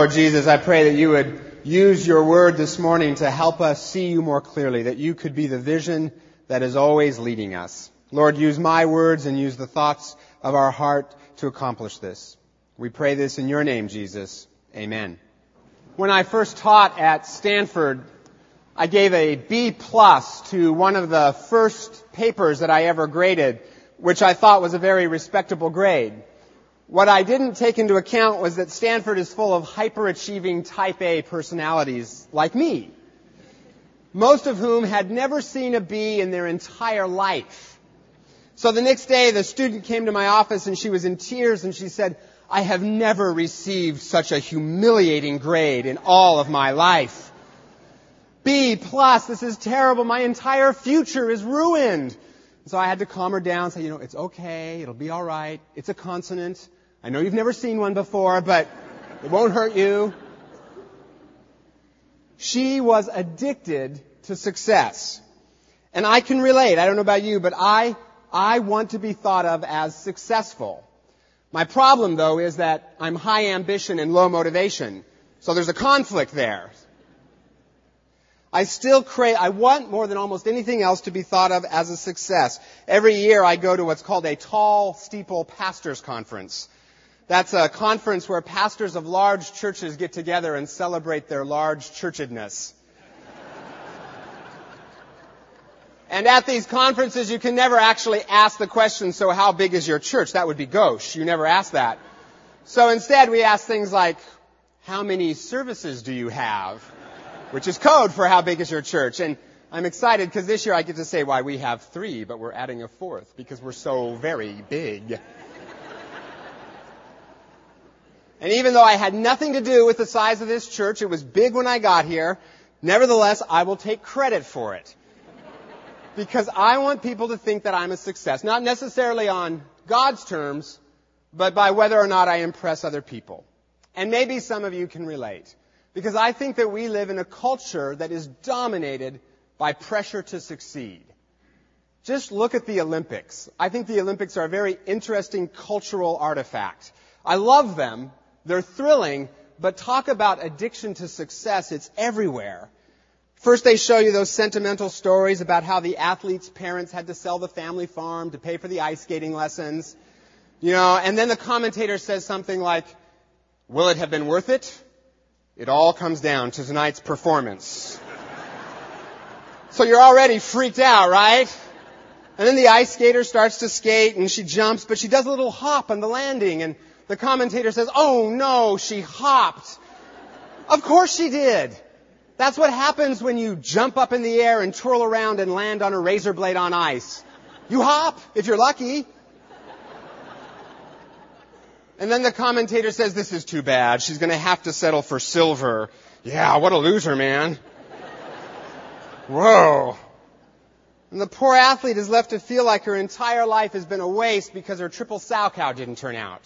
Lord Jesus, I pray that you would use your word this morning to help us see you more clearly, that you could be the vision that is always leading us. Lord, use my words and use the thoughts of our heart to accomplish this. We pray this in your name, Jesus. Amen. When I first taught at Stanford, I gave a B+ to one of the first papers that I ever graded, which I thought was a very respectable grade. What I didn't take into account was that Stanford is full of hyper-achieving type A personalities like me, most of whom had never seen a B in their entire life. So the next day, the student came to my office and she was in tears and she said, "I have never received such a humiliating grade in all of my life. B+, this is terrible. My entire future is ruined." So I had to calm her down and say, "It's okay. It'll be all right. It's a consonant. I know you've never seen one before, but it won't hurt you." She was addicted to success. And I can relate. I don't know about you, but I want to be thought of as successful. My problem, though, is that I'm high ambition and low motivation. So there's a conflict there. I want more than almost anything else to be thought of as a success. Every year I go to what's called a Tall Steeple Pastors Conference. That's a conference where pastors of large churches get together and celebrate their large churchedness. And at these conferences you can never actually ask the question, "So how big is your church?" That would be gauche. You never ask that. So instead we ask things like, "How many services do you have?" Which is code for "How big is your church?" And I'm excited because this year I get to say, "Why, we have 3, but we're adding a 4th because we're so very big." And even though I had nothing to do with the size of this church, it was big when I got here, nevertheless, I will take credit for it. Because I want people to think that I'm a success, not necessarily on God's terms, but by whether or not I impress other people. And maybe some of you can relate. Because I think that we live in a culture that is dominated by pressure to succeed. Just look at the Olympics. I think the Olympics are a very interesting cultural artifact. I love them. They're thrilling. But talk about addiction to success. It's everywhere. First, they show you those sentimental stories about how the athletes' parents had to sell the family farm to pay for the ice skating lessons. And then the commentator says something like, "Will it have been worth it? It all comes down to tonight's performance." So you're already freaked out, right? And then the ice skater starts to skate and she jumps, but she does a little hop on the landing. And the commentator says, "Oh no, she hopped." Of course she did. That's what happens when you jump up in the air and twirl around and land on a razor blade on ice. You hop, if you're lucky. And then the commentator says, "This is too bad. She's going to have to settle for silver. Yeah, what a loser, man." Whoa. And the poor athlete is left to feel like her entire life has been a waste because her triple sow cow didn't turn out.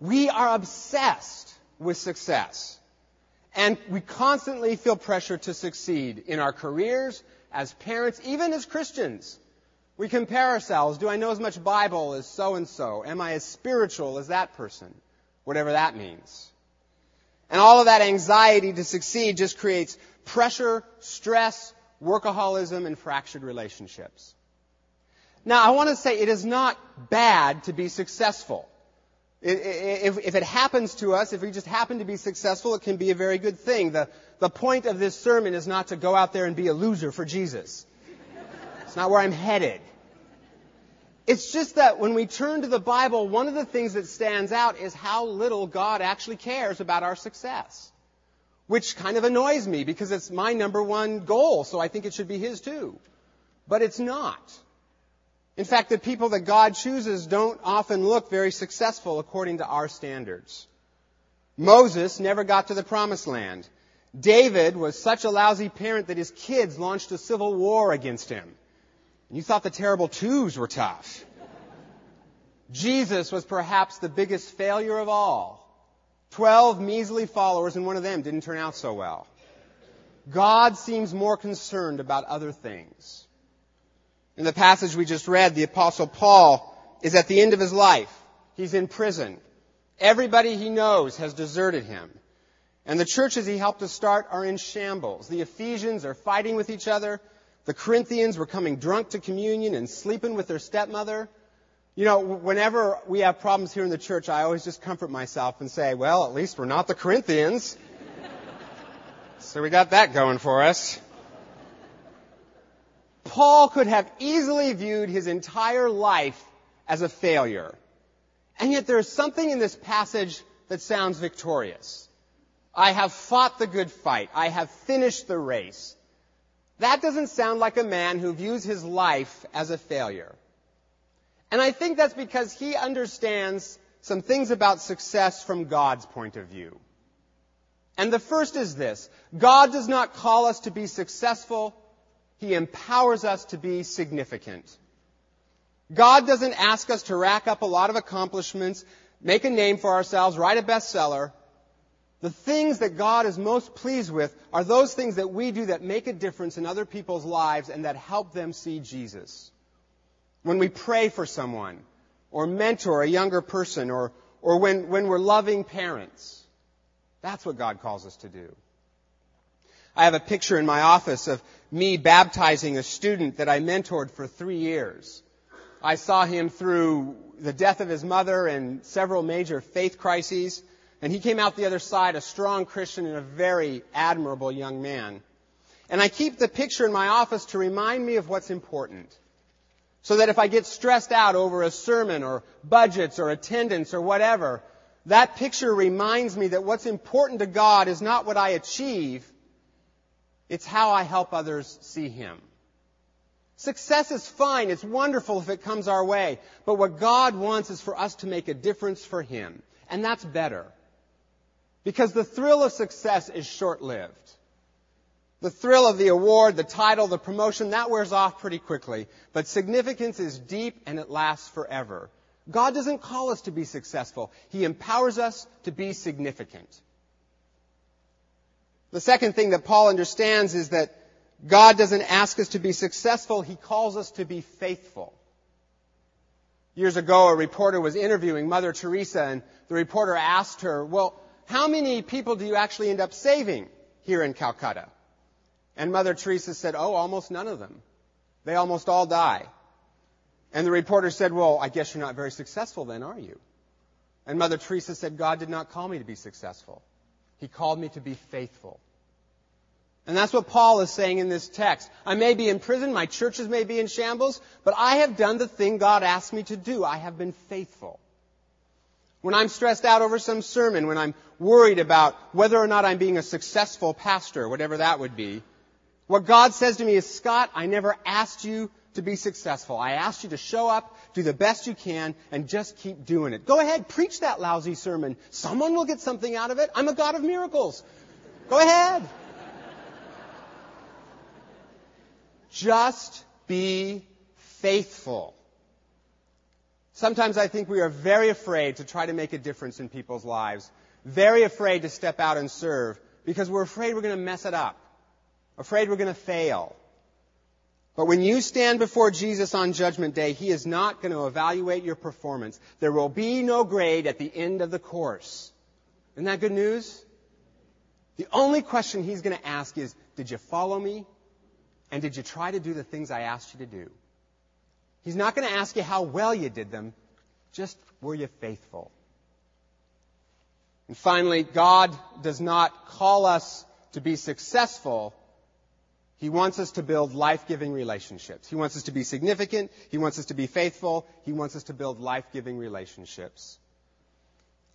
We are obsessed with success. And we constantly feel pressure to succeed in our careers, as parents, even as Christians. We compare ourselves. Do I know as much Bible as so-and-so? Am I as spiritual as that person? Whatever that means. And all of that anxiety to succeed just creates pressure, stress, workaholism, and fractured relationships. Now, I want to say it is not bad to be successful. If it happens to us, if we just happen to be successful, it can be a very good thing. The point of this sermon is not to go out there and be a loser for Jesus. It's not where I'm headed. It's just that when we turn to the Bible, one of the things that stands out is how little God actually cares about our success, which kind of annoys me because it's my number one goal, so I think it should be his too. But it's not. In fact, the people that God chooses don't often look very successful according to our standards. Moses never got to the promised land. David was such a lousy parent that his kids launched a civil war against him. And you thought the terrible twos were tough. Jesus was perhaps the biggest failure of all. 12 measly followers and one of them didn't turn out so well. God seems more concerned about other things. In the passage we just read, the Apostle Paul is at the end of his life. He's in prison. Everybody he knows has deserted him. And the churches he helped to start are in shambles. The Ephesians are fighting with each other. The Corinthians were coming drunk to communion and sleeping with their stepmother. You know, whenever we have problems here in the church, I always just comfort myself and say, well, at least we're not the Corinthians. So we got that going for us. Paul could have easily viewed his entire life as a failure. And yet there is something in this passage that sounds victorious. I have fought the good fight. I have finished the race. That doesn't sound like a man who views his life as a failure. And I think that's because he understands some things about success from God's point of view. And the first is this: God does not call us to be successful. He empowers us to be significant. God doesn't ask us to rack up a lot of accomplishments, make a name for ourselves, write a bestseller. The things that God is most pleased with are those things that we do that make a difference in other people's lives and that help them see Jesus. When we pray for someone or mentor a younger person or when we're loving parents, that's what God calls us to do. I have a picture in my office of me baptizing a student that I mentored for 3 years. I saw him through the death of his mother and several major faith crises, and he came out the other side a strong Christian and a very admirable young man. And I keep the picture in my office to remind me of what's important, so that if I get stressed out over a sermon or budgets or attendance or whatever, that picture reminds me that what's important to God is not what I achieve, it's how I help others see Him. Success is fine. It's wonderful if it comes our way. But what God wants is for us to make a difference for Him. And that's better. Because the thrill of success is short-lived. The thrill of the award, the title, the promotion, that wears off pretty quickly. But significance is deep and it lasts forever. God doesn't call us to be successful. He empowers us to be significant. The second thing that Paul understands is that God doesn't ask us to be successful. He calls us to be faithful. Years ago, a reporter was interviewing Mother Teresa, and the reporter asked her, well, how many people do you actually end up saving here in Calcutta? And Mother Teresa said, almost none of them. They almost all die. And the reporter said, well, I guess you're not very successful then, are you? And Mother Teresa said, God did not call me to be successful. He called me to be faithful. And that's what Paul is saying in this text. I may be in prison, my churches may be in shambles, but I have done the thing God asked me to do. I have been faithful. When I'm stressed out over some sermon, when I'm worried about whether or not I'm being a successful pastor, whatever that would be, what God says to me is, Scott, I never asked you to be successful. I asked you to show up, do the best you can, and just keep doing it. Go ahead, preach that lousy sermon. Someone will get something out of it. I'm a God of miracles. Go ahead. Just be faithful. Sometimes I think we are very afraid to try to make a difference in people's lives, very afraid to step out and serve, because we're afraid we're going to mess it up, afraid we're going to fail. But when you stand before Jesus on Judgment Day, He is not going to evaluate your performance. There will be no grade at the end of the course. Isn't that good news? The only question He's going to ask is, did you follow me? And did you try to do the things I asked you to do? He's not going to ask you how well you did them. Just, were you faithful? And finally, God does not call us to be successful. He wants us to build life-giving relationships. He wants us to be significant. He wants us to be faithful. He wants us to build life-giving relationships.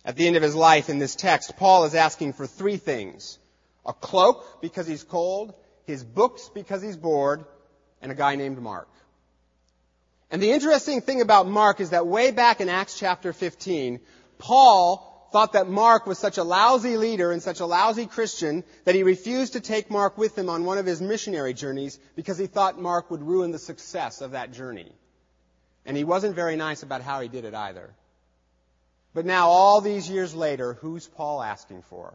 At the end of his life in this text, Paul is asking for three things: a cloak because he's cold, his books because he's bored, and a guy named Mark. And the interesting thing about Mark is that way back in Acts chapter 15, Paul thought that Mark was such a lousy leader and such a lousy Christian that he refused to take Mark with him on one of his missionary journeys because he thought Mark would ruin the success of that journey. And he wasn't very nice about how he did it either. But now, all these years later, who's Paul asking for?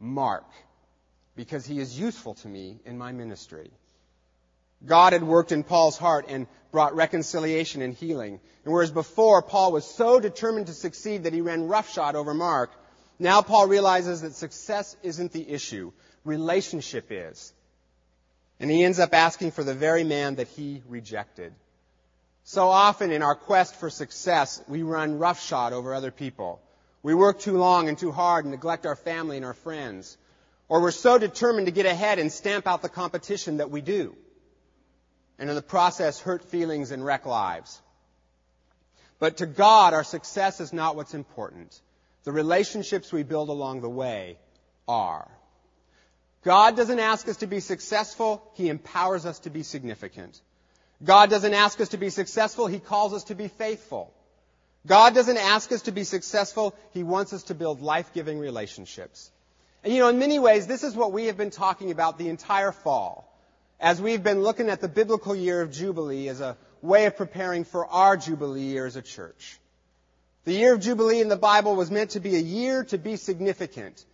Mark. Because he is useful to me in my ministry. God had worked in Paul's heart and brought reconciliation and healing. And whereas before Paul was so determined to succeed that he ran roughshod over Mark, Now Paul realizes that success isn't the issue. Relationship is. And he ends up asking for the very man that he rejected. So often in our quest for success, we run roughshod over other people. We work too long and too hard and neglect our family and our friends. Or we're so determined to get ahead and stamp out the competition that we do. And in the process, hurt feelings and wreck lives. But to God, our success is not what's important. The relationships we build along the way are. God doesn't ask us to be successful. He empowers us to be significant. God doesn't ask us to be successful. He calls us to be faithful. God doesn't ask us to be successful. He wants us to build life-giving relationships. And you know, in many ways, this is what we have been talking about the entire fall, as we've been looking at the biblical year of Jubilee as a way of preparing for our Jubilee year as a church. The year of Jubilee in the Bible was meant to be a year to be significant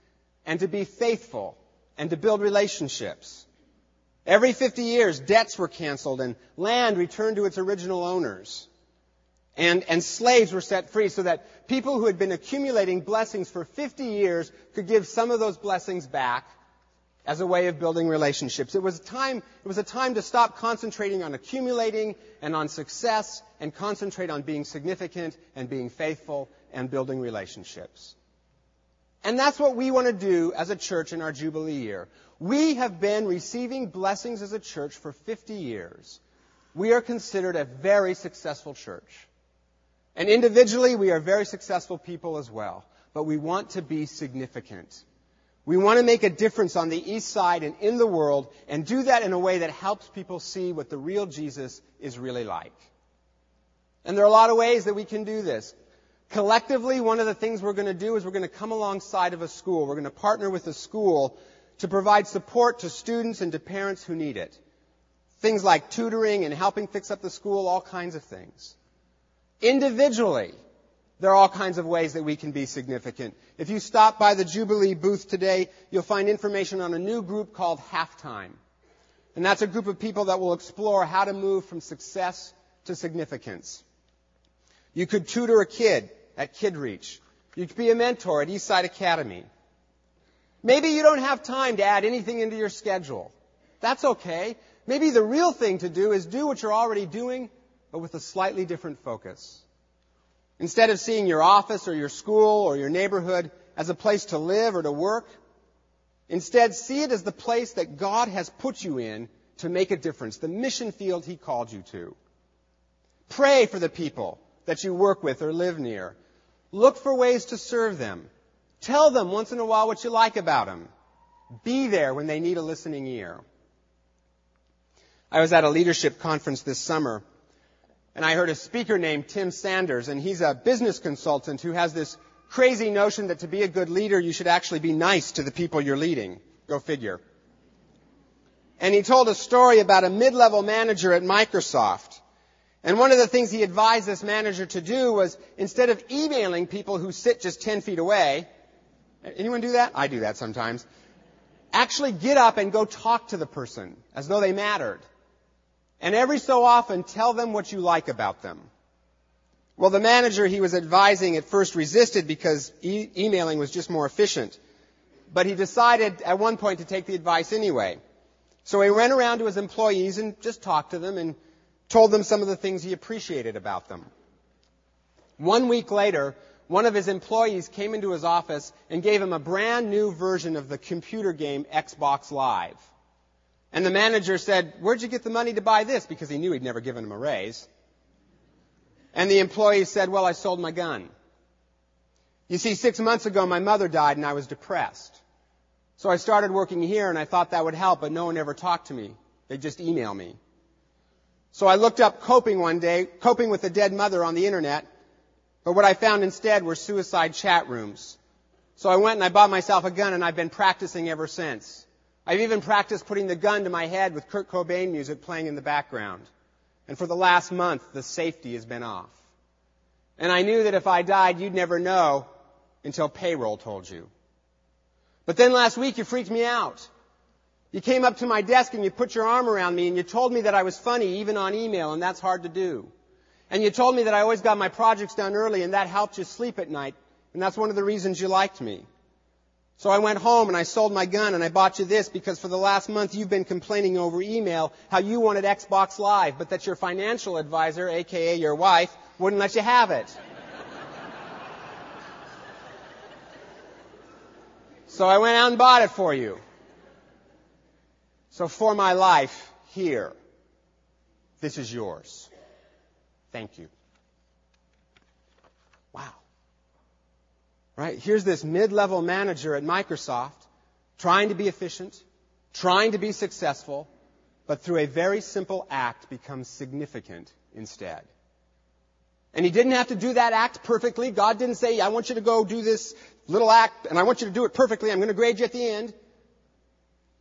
and to be faithful and to build relationships. Every 50 years, debts were canceled and land returned to its original owners. And slaves were set free so that people who had been accumulating blessings for 50 years could give some of those blessings back as a way of building relationships. It was a time to stop concentrating on accumulating and on success and concentrate on being significant and being faithful and building relationships. And that's what we want to do as a church in our Jubilee year. We have been receiving blessings as a church for 50 years. We are considered a very successful church. And individually, we are very successful people as well. But we want to be significant. We want to make a difference on the east side and in the world, and do that in a way that helps people see what the real Jesus is really like. And there are a lot of ways that we can do this. Collectively, one of the things we're going to do is we're going to come alongside of a school. We're going to partner with a school to provide support to students and to parents who need it. Things like tutoring and helping fix up the school, all kinds of things. Individually, there are all kinds of ways that we can be significant. If you stop by the Jubilee booth today, you'll find information on a new group called Halftime. And that's a group of people that will explore how to move from success to significance. You could tutor a kid at KidReach. You could be a mentor at Eastside Academy. Maybe you don't have time to add anything into your schedule. That's okay. Maybe the real thing to do is do what you're already doing, but with a slightly different focus. Instead of seeing your office or your school or your neighborhood as a place to live or to work, instead see it as the place that God has put you in to make a difference, the mission field He called you to. Pray for the people that you work with or live near. Look for ways to serve them. Tell them once in a while what you like about them. Be there when they need a listening ear. I was at a leadership conference this summer, and I heard a speaker named Tim Sanders, and he's a business consultant who has this crazy notion that to be a good leader, you should actually be nice to the people you're leading. Go figure. And he told a story about a mid-level manager at Microsoft. And one of the things he advised this manager to do was, instead of emailing people who sit just 10 feet away, anyone do that? I do that sometimes. Actually get up and go talk to the person as though they mattered. And every so often, tell them what you like about them. Well, the manager he was advising at first resisted because emailing was just more efficient. But he decided at one point to take the advice anyway. So he went around to his employees and just talked to them and told them some of the things he appreciated about them. 1 week later, one of his employees came into his office and gave him a brand new version of the computer game Xbox Live. And the manager said, "Where'd you get the money to buy this?" Because he knew he'd never given him a raise. And the employee said, "Well, I sold my gun. You see, 6 months ago, my mother died and I was depressed. So I started working here and I thought that would help, but no one ever talked to me. They just email me. So I looked up coping with a dead mother on the internet. But what I found instead were suicide chat rooms. So I went and I bought myself a gun and I've been practicing ever since. I've even practiced putting the gun to my head with Kurt Cobain music playing in the background. And for the last month, the safety has been off. And I knew that if I died, you'd never know until payroll told you. But then last week, you freaked me out. You came up to my desk and you put your arm around me and you told me that I was funny, even on email, and that's hard to do. And you told me that I always got my projects done early and that helped you sleep at night, and that's one of the reasons you liked me. So I went home and I sold my gun and I bought you this because for the last month you've been complaining over email how you wanted Xbox Live, but that your financial advisor, a.k.a. your wife, wouldn't let you have it. So I went out and bought it for you. So for my life here, this is yours. Thank you. Wow. Right? Here's this mid-level manager at Microsoft trying to be efficient, trying to be successful, but through a very simple act becomes significant instead. And he didn't have to do that act perfectly. God didn't say, I want you to go do this little act, and I want you to do it perfectly. I'm going to grade you at the end.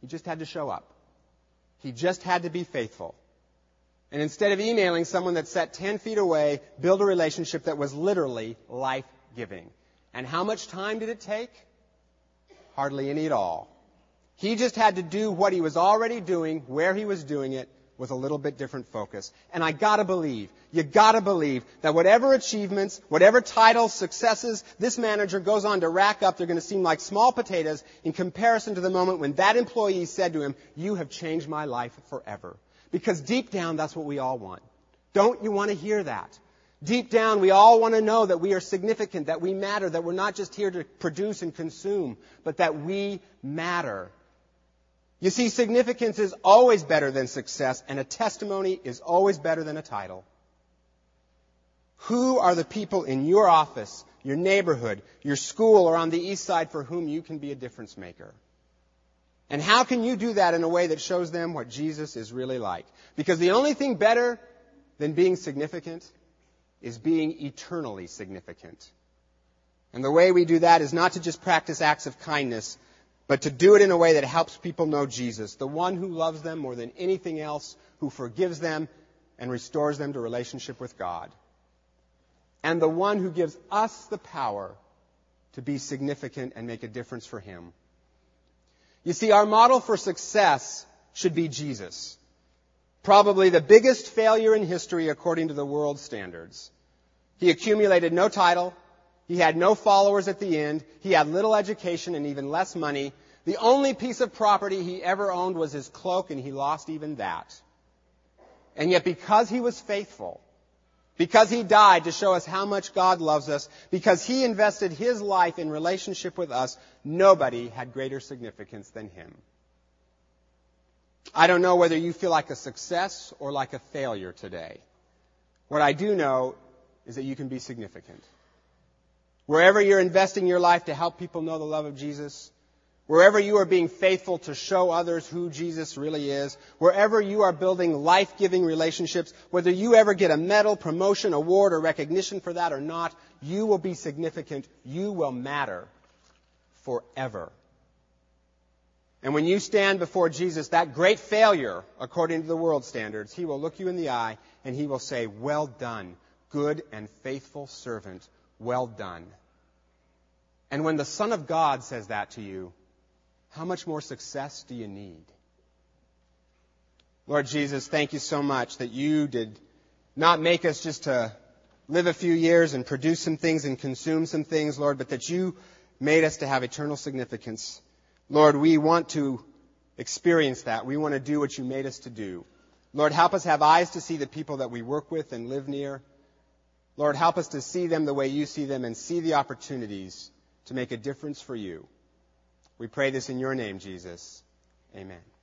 He just had to show up. He just had to be faithful. And instead of emailing someone that sat 10 feet away, build a relationship that was literally life-giving. And how much time did it take? Hardly any at all. He just had to do what he was already doing, where he was doing it, with a little bit different focus. And I gotta believe, you gotta believe, that whatever achievements, whatever titles, successes, this manager goes on to rack up, they're gonna seem like small potatoes in comparison to the moment when that employee said to him, you have changed my life forever. Because deep down, that's what we all want. Don't you want to hear that? Deep down, we all want to know that we are significant, that we matter, that we're not just here to produce and consume, but that we matter. You see, significance is always better than success, and a testimony is always better than a title. Who are the people in your office, your neighborhood, your school, or on the East Side for whom you can be a difference maker? And how can you do that in a way that shows them what Jesus is really like? Because the only thing better than being significant is being eternally significant. And the way we do that is not to just practice acts of kindness, but to do it in a way that helps people know Jesus, the one who loves them more than anything else, who forgives them and restores them to relationship with God. And the one who gives us the power to be significant and make a difference for him. You see, our model for success should be Jesus. Probably the biggest failure in history according to the world's standards. He accumulated no title. He had no followers at the end. He had little education and even less money. The only piece of property he ever owned was his cloak, and he lost even that. And yet because he was faithful, because he died to show us how much God loves us, because he invested his life in relationship with us, nobody had greater significance than him. I don't know whether you feel like a success or like a failure today. What I do know is that you can be significant. Wherever you're investing your life to help people know the love of Jesus, wherever you are being faithful to show others who Jesus really is, wherever you are building life-giving relationships, whether you ever get a medal, promotion, award, or recognition for that or not, you will be significant. You will matter forever. And when you stand before Jesus, that great failure, according to the world standards, he will look you in the eye and he will say, well done, good and faithful servant, well done. And when the Son of God says that to you, how much more success do you need? Lord Jesus, thank you so much that you did not make us just to live a few years and produce some things and consume some things, Lord, but that you made us to have eternal significance. Lord, we want to experience that. We want to do what you made us to do. Lord, help us have eyes to see the people that we work with and live near. Lord, help us to see them the way you see them and see the opportunities to make a difference for you. We pray this in your name, Jesus. Amen.